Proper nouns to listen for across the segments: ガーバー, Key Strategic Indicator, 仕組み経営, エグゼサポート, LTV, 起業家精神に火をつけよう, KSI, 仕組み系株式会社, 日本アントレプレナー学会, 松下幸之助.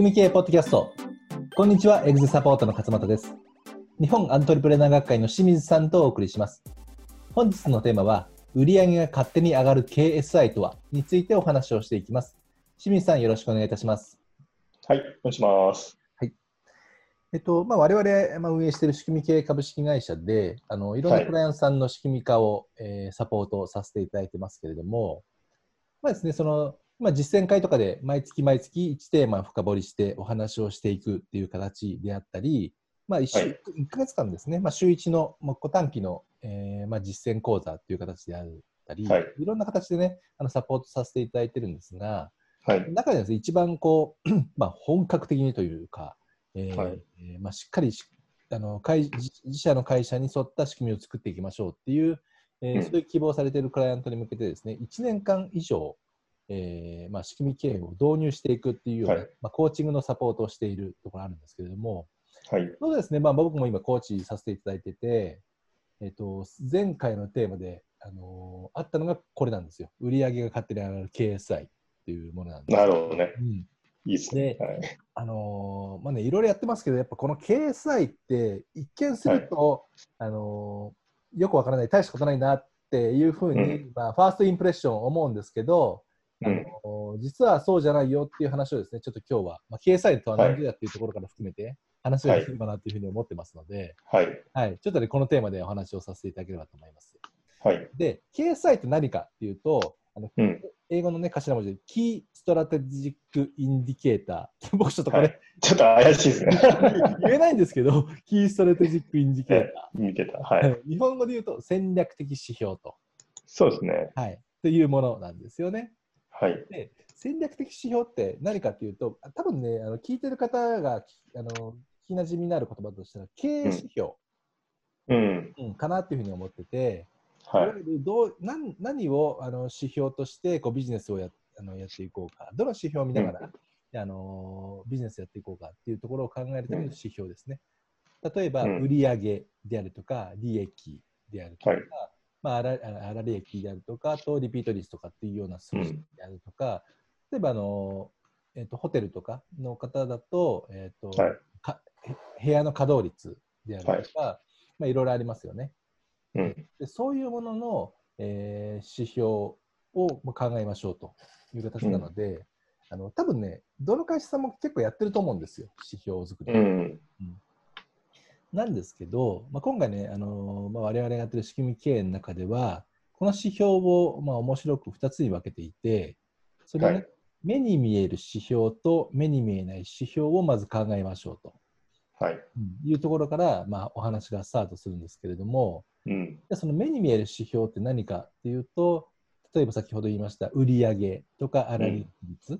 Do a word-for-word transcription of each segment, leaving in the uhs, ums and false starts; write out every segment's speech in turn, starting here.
月見系ポッドキャスト。こんにちは、エグゼサポートの勝俣です。日本アントレプレナー学会の清水さんとお送りします。本日のテーマは売上が勝手に上がる ケーエスアイ とはについてお話をしていきます。清水さん、よろしくお願いいたします。はい、お願いします。はいえっとまあ、我々、まあ、運営している仕組み系株式会社であのいろんなクライアントさんの仕組み化を、はいえー、サポートさせていただいてますけれども、まあですね、そのまあ、実践会とかで毎月毎月いちテーマを深掘りしてお話をしていくっていう形であったり、まあ、1, 週、はい、いっかげつかんですね、まあ、週いちの、まあ、短期の、えーまあ、実践講座っていう形であったり、はい、いろんな形でねあのサポートさせていただいてるんですが、はい、中でですね、一番こうまあ本格的にというか、えーはいまあ、しっかりしあの会自社の会社に沿った仕組みを作っていきましょうっていう、えーうん、そういう希望されているクライアントに向けてですね、いちねんかん以上えーまあ、仕組み経営を導入していくっていうような、はいまあ、コーチングのサポートをしているところあるんですけれども、はい、そうですね、まあ、僕も今コーチさせていただいてて、えー、と前回のテーマで、あのー、あったのがこれなんですよ。売上が勝手に上がる ケーエスアイ っていうものなんです。なるほどね、うん、いいですね。で、はいあのーまあ、ねいろいろやってますけど、やっぱこの ケーエスアイ って一見すると、はいあのー、よくわからない、大したことないなっていうふうに、うんまあ、ファーストインプレッション思うんですけど、あのうん、実はそうじゃないよっていう話をですね、ちょっと今日は、まあ、ケーエスアイ とは何ぞやっていうところから含めて話をできればなというふうに思ってますので、はいはい、ちょっとねこのテーマでお話をさせていただければと思います。はい、で ケーエスアイ って何かっていうと、あの、うん、英語のね頭文字で Key Strategic Indicator 僕ちょっとこれ、はい、ちょっと怪しいですね言えないんですけど Key Strategic Indicator 日本語で言うと戦略的指標と、そうですね、はい、というものなんですよね。はい、で戦略的指標って何かというと、多分ねあの聞いてる方があの聞き馴染みのある言葉としては経営指標、うんうん、かなというふうに思ってて、はい、どう何, 何をあの指標としてこうビジネスを や, あのやっていこうか、どの指標を見ながら、うん、あのビジネスやっていこうかというところを考えるための指標ですね。例えば、うん、売上であるとか利益であるとか、はいまあ、あら、あら利益であるとか、あとリピート率とかっていうような数字であるとか、うん、例えばあの、えーと、ホテルとかの方だと、えーと、はい、か部屋の稼働率であるとか、はいまあ、いろいろありますよね、うん、でそういうものの、えー、指標を考えましょうという形なので、うん、あの多分ねどの会社さんも結構やってると思うんですよ、指標作り、うんうんなんですけど、まあ、今回ね、あのーまあ、我々がやってる仕組み経営の中ではこの指標を、まあ、面白くふたつに分けていて、それは、ねはい、目に見える指標と目に見えない指標をまず考えましょうと、はいうん、いうところから、まあ、お話がスタートするんですけれども、うん、その目に見える指標って何かっていうと、例えば先ほど言いました売上とか粗利率、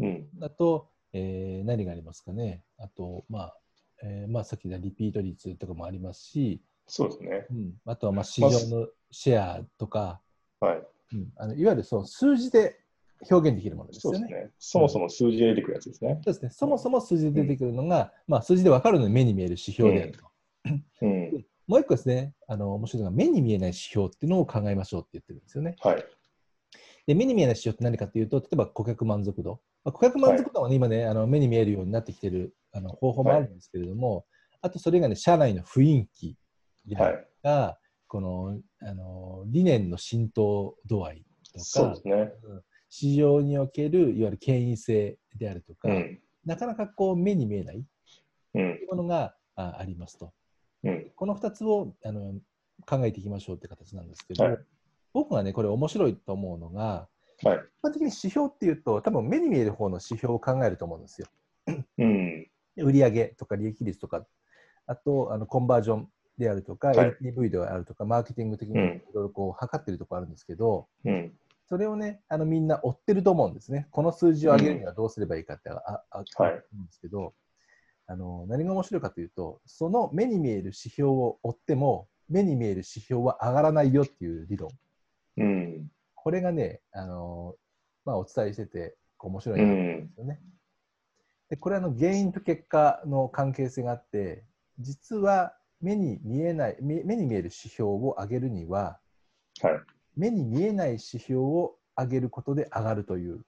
うんうん、だと、えー、何がありますかね。あとまあえーまあ、さっきのリピート率とかもありますし、そうですね、うん、あとはまあ市場のシェアとか、まはいうん、あのいわゆるそう数字で表現できるものですよ ね, そうですね。そもそも数字で出てくるやつです ね,、うん、そうですね。そもそも数字で出てくるのが、うんまあ、数字で分かるのに目に見える指標であると、うんうん、もう一個ですね、あの面白いのが目に見えない指標っていうのを考えましょうって言ってるんですよね。はいで目に見えない指標って何かというと、例えば顧客満足度、まあ、顧客満足度は、ねはい、今ねあの目に見えるようになってきているあの方法もあるんですけれども、はい、あとそれがね社内の雰囲気や、はい、このあの理念の浸透度合いとか、そうですね、うん、市場におけるいわゆる権威性であるとか、うん、なかなかこう目に見えないものが、うん、あ, ありますと、うん、このふたつをあの考えていきましょうって形なんですけど、はい僕がねこれ面白いと思うのが、はい、一般的に指標っていうと多分目に見える方の指標を考えると思うんですよ、うん、売上とか利益率とか、あとあのコンバージョンであるとか、はい、エルティーブイ であるとかマーケティング的にいろいろこう測ってるところあるんですけど、うん、それをねあのみんな追ってると思うんですね。この数字を上げるにはどうすればいいかってあ、あ、はい、うんですけど、あの何が面白いかというと、その目に見える指標を追っても目に見える指標は上がらないよっていう理論、うん、これがね、あのーまあ、お伝えしてて面白いなと思うんですよね、うん、でこれはの原因と結果の関係性があって、実は目に見えない 目, 目に見える指標を上げるには、はい、目に見えない指標を上げることで上がるという、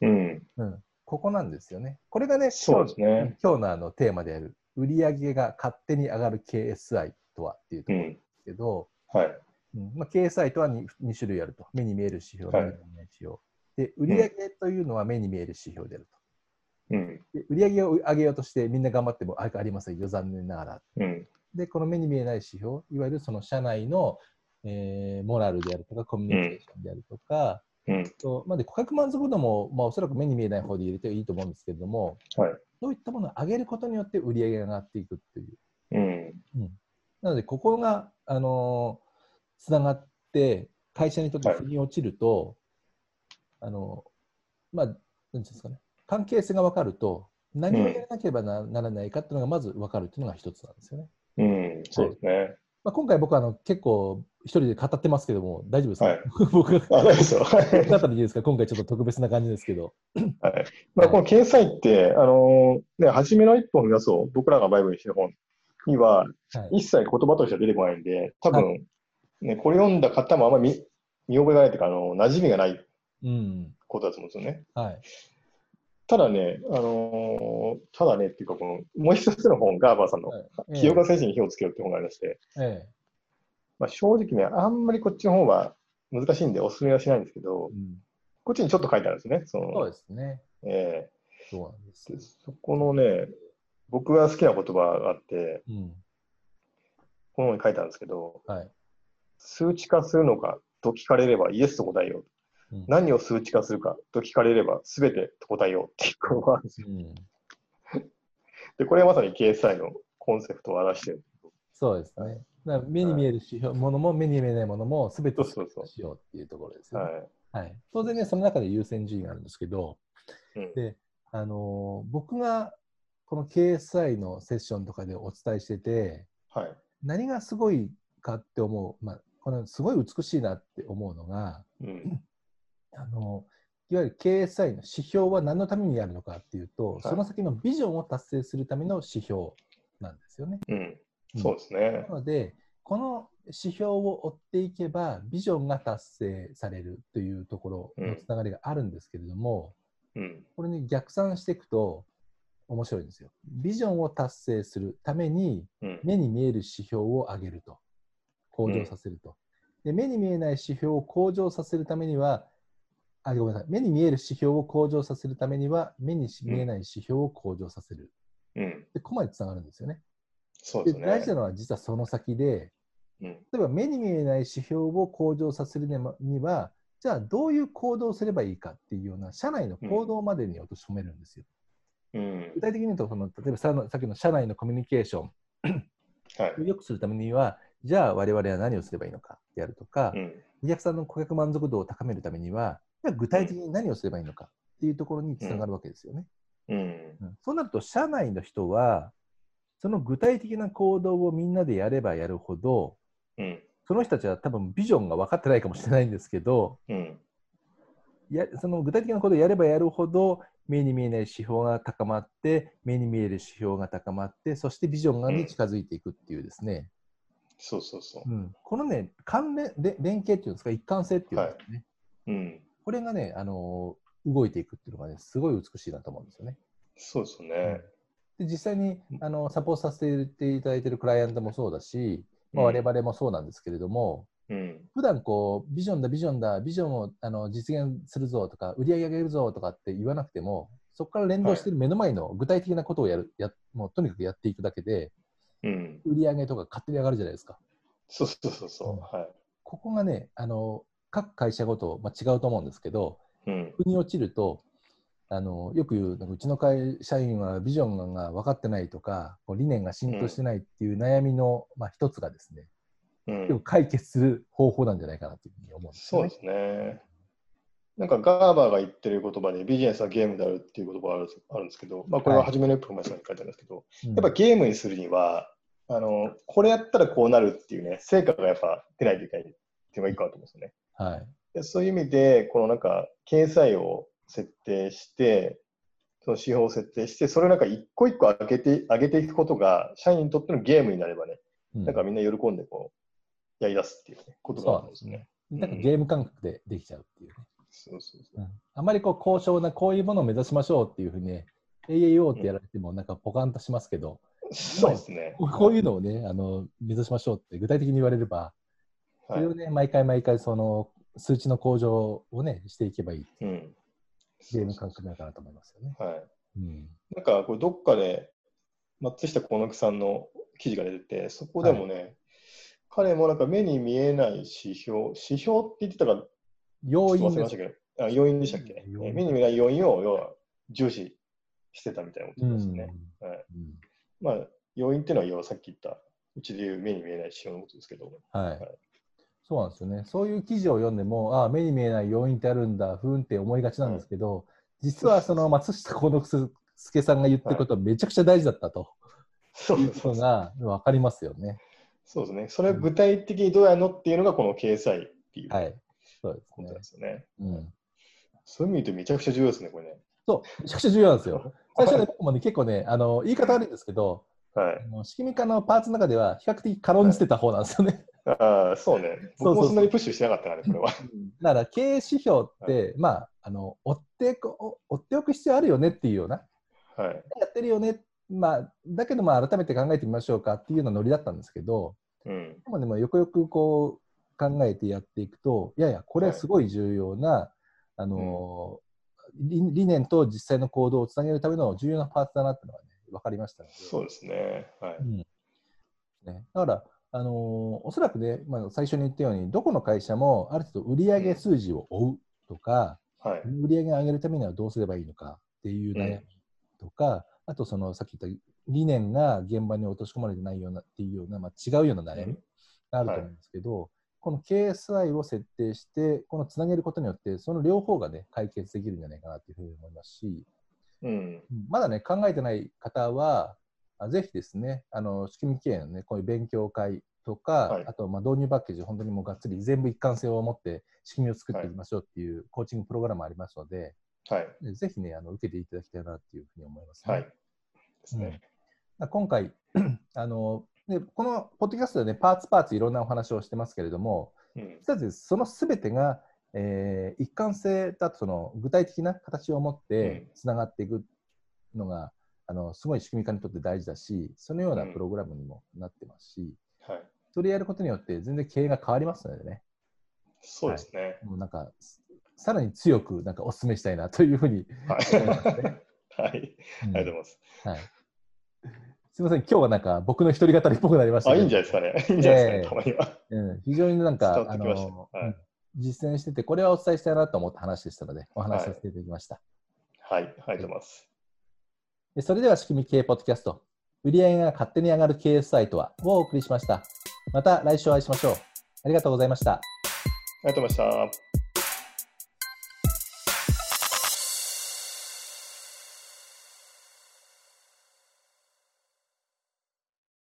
うんうん、ここなんですよね。これがね、そうですね、今日のあのテーマである売上が勝手に上がる ケーエスアイ とはっていうところですけど、うん、はい、まあ、ケーエスアイ とは 2, 2種類あると。目に見える指標と目に見えない指標、はい、で売上というのは目に見える指標であると、うん、で売上を上げようとしてみんな頑張ってもありませんよ、残念ながら、うん、でこの目に見えない指標、いわゆるその社内の、えー、モラルであるとかコミュニケーションであるとか、うん、とまあ、で顧客満足度も、まあ、おそらく目に見えない方で入れていいと思うんですけれども、はい、そういったものを上げることによって売り上げが上がっていくという、うんうん、なのでここが、あのーつながって会社にとって腑に落ちると、はい、あのまあ何て言うんですかね、関係性が分かると何をやらなければならないかっていうのがまず分かるっていうのが一つなんですよね。うん、そうですね。はい、まあ、今回僕はあの結構一人で語ってますけども大丈夫ですか？はい、僕があ、大丈夫です。だったらいいですか？今回ちょっと特別な感じですけど。はい。まあ、この経済ってあのね、初めの一本のやつを僕らがバイブルにしてる本には、はい、一切言葉としては出てこないんで、多分、はい、ね、これ読んだ方もあんまり 見, 見覚えがないというか、あの馴染みがないことだと思うんですよね。うん、はい、ただね、あのー、ただねっていうか、このもう一つの本、ガーバーさんの「起業家精神に火をつけよう」って本がありまして、ええ、まあ、正直ね、あんまりこっちの本は難しいんでおすすめはしないんですけど、うん、こっちにちょっと書いてあるんですね。その、そうですね。えー、そうなんですね。そこのね、僕が好きな言葉があって、うん、この本に書いてあるんですけど、はい、数値化するのかと聞かれればイエスと答えよう、うん、何を数値化するかと聞かれれば全てと答えようっていうのがあるんですよ、うん、でこれはまさに ケーエスアイ のコンセプトを表している。そうですね、だから目に見える指標、はい、ものも目に見えないものも全てをしようっていうところですね。そうそうそう、はいはい、当然ね、その中で優先順位があるんですけど、うん、であのー、僕がこの ケーエスアイ のセッションとかでお伝えしてて、はい、何がすごいかって思う、まあこれすごい美しいなって思うのが、うん、あのいわゆる ケーエスアイ の指標は何のためにやるのかっていうと、はい、その先のビジョンを達成するための指標なんですよね。うん、そうですね。なのでこの指標を追っていけばビジョンが達成されるというところのつながりがあるんですけれども、うん、これに逆算していくと面白いんですよ。ビジョンを達成するために目に見える指標を上げると、向上させると、うん、で目に見えない指標を向上させるためには、あ、ごめんなさい、目に見える指標を向上させるためには目に見えない指標を向上させる、うん、でここまでつながるんですよね。そうですね。で大事なのは実はその先で、うん、例えば目に見えない指標を向上させるにはじゃあどういう行動をすればいいかっていうような社内の行動までに落とし込めるんですよ、うん、具体的に言うとその例えばさっきの社内のコミュニケーションを良くするためには、はい、じゃあ我々は何をすればいいのかであるとか、うん、お客さんの顧客満足度を高めるためにはじゃあ具体的に何をすればいいのかっていうところにつながるわけですよね、うんうん、そうなると社内の人はその具体的な行動をみんなでやればやるほど、うん、その人たちは多分ビジョンが分かってないかもしれないんですけど、うん、やその具体的なことをやればやるほど目に見えない指標が高まって目に見える指標が高まってそしてビジョンに近づいていくっていうですね、うん、そうそうそう、うん、このね関連で連携っていうんですか、一貫性っていうんですかね、はい、うん、これがね、あのー、動いていくっていうのがねすごい美しいなと思うんですよね。そうですね、うん、で実際にあのサポートさせていただいているクライアントもそうだし、まあ、我々もそうなんですけれども、うん、普段こうビジョンだビジョンだビジョンをあの実現するぞとか売り上げ上げるぞとかって言わなくてもそこから連動している目の前の具体的なことをやる、はい、やもうとにかくやっていくだけでうん、売り上げとか勝手に上がるじゃないですか。そうそうそうそう、はい、ここがねあの各会社ごと、まあ、違うと思うんですけど、うん、腑に落ちるとあのよく言うなんかうちの会社員はビジョンが分かってないとかこう理念が浸透してないっていう悩みの、うん、まあ、一つがですね、うん、でも解決する方法なんじゃないかなというふうに思うんですよね。そうですね。なんかガーバーが言ってる言葉でビジネスはゲームであるっていう言葉があるんですけど、まあ、これは初めの一歩前さんに書いてあるんですけど、はい、やっぱゲームにするにはあのこれやったらこうなるっていうね成果がやっぱ出ないといけないっていうのがいいかなと思うんですよね、はい、でそういう意味でこのなんか ケーエスアイ を設定してその指標を設定してそれをなんか一個一個上げて上げていくことが社員にとってのゲームになればね、うん、なんかみんな喜んでこうやりだすっていう、ね、ことがあるんですね。なんかゲーム感覚でできちゃうっていうね。そうそうそう、うん、あまりこう高尚なこういうものを目指しましょうっていうふうにね エーエーオー ってやられてもなんかポカンとしますけど、うん、そうですね、こういうのをねあの目指しましょうって具体的に言われれば、はい、それをね毎回毎回その数値の向上をねしていけばいいっていうゲーム感覚だからと思いますよね。はい、うん、なんかこれどっかで松下幸之さんの記事が出てて、そこでもね、はい、彼もなんか目に見えない指標、指標って言ってたから要因でしたっけ？あ、要因でしたっけ？目に見えない要因を要は重視してたみたいなことですね。うん、はい、うん、まあ要因っていうのは要はさっき言ったうちでいう目に見えない指標のことですけど、はい、はい、そうなんですよね。そういう記事を読んでも、あ、目に見えない要因ってあるんだ、ふーんって思いがちなんですけど、うん、実はその松下幸之助さんが言ってることはめちゃくちゃ大事だったと、はい、いうことが分かりますよね。そうですね。それを具体的にどうやるのっていうのがこの ケーエスアイ っていう、はい、そうですね、ことなんですよね。うん、そういう意味でめちゃくちゃ重要ですね、これね。そう、めちゃくちゃ重要なんですよ。最初は、ね、僕もね、結構ね、あの言い方悪いんですけど、はい、あの仕組み化のパーツの中では比較的軽んじてた方なんですよね。はい、ああ、そうね。僕もそんなにプッシュしてなかったからね、これは。だから経営指標って、はい、まああの追って、追っておく必要あるよねっていうような、はい、やってるよね、まあ、だけどまあ改めて考えてみましょうかっていうようなノリだったんですけど、うん、でもね、まあ、よくよくこう考えてやっていくと、いやいやこれはすごい重要な、はい、あのー、うん、理念と実際の行動をつなげるための重要なパーツだなっていうのがね分かりましたので。そうですね、はい、うん、ね、だから、あのー、おそらくね、まあ、最初に言ったようにどこの会社もある程度売上数字を追うとか、うん、はい、売上を上げるためにはどうすればいいのかっていう悩みとか、うん、あとそのさっき言った理念が現場に落とし込まれてないようなっていうような、まあ、違うような悩みがあると思うんですけど、はい、この ケーエスアイ を設定してこのつなげることによってその両方がね解決できるんじゃないかなというふうに思いますし、うん、まだね考えてない方はぜひですね、あの仕組み経営のねこういう勉強会とか、はい、あとまあ導入パッケージ本当にもうがっつり全部一貫性を持って仕組みを作っていきましょうっていうコーチングプログラムありますので、はい、ぜひねあの受けていただきたいなっていうふうに思いますね。はい、ですね、うん、今回あのでこのポッドキャストでねパーツパーツいろんなお話をしてますけれども、うん、一つそのすべてが、えー、一貫性だとその具体的な形を持ってつながっていくのが、うん、あのすごい仕組み化にとって大事だし、そのようなプログラムにもなってますし、うん、はい、それやることによって全然経営が変わりますのでね。そうですね、はい、もうなんかさらに強くなんかお勧めしたいなというふうに思いますね。はい、うん、ありがとうございます。はい、すみません、今日はなんか僕の一人語りっぽくなりましたけど。あ、いいんじゃないですかね。いいんじゃないですかね、たまには。うん、非常になんかあの、はい、実践してて、これはお伝えしたいなと思った話でしたので、お話しさせていただきました。はい、はい、ありがとうございます。でそれでは、仕組み系ポッドキャスト、売上が勝手に上がる ケーエスアイ とはをお送りしました。また来週お会いしましょう。ありがとうございました。ありがとうございました。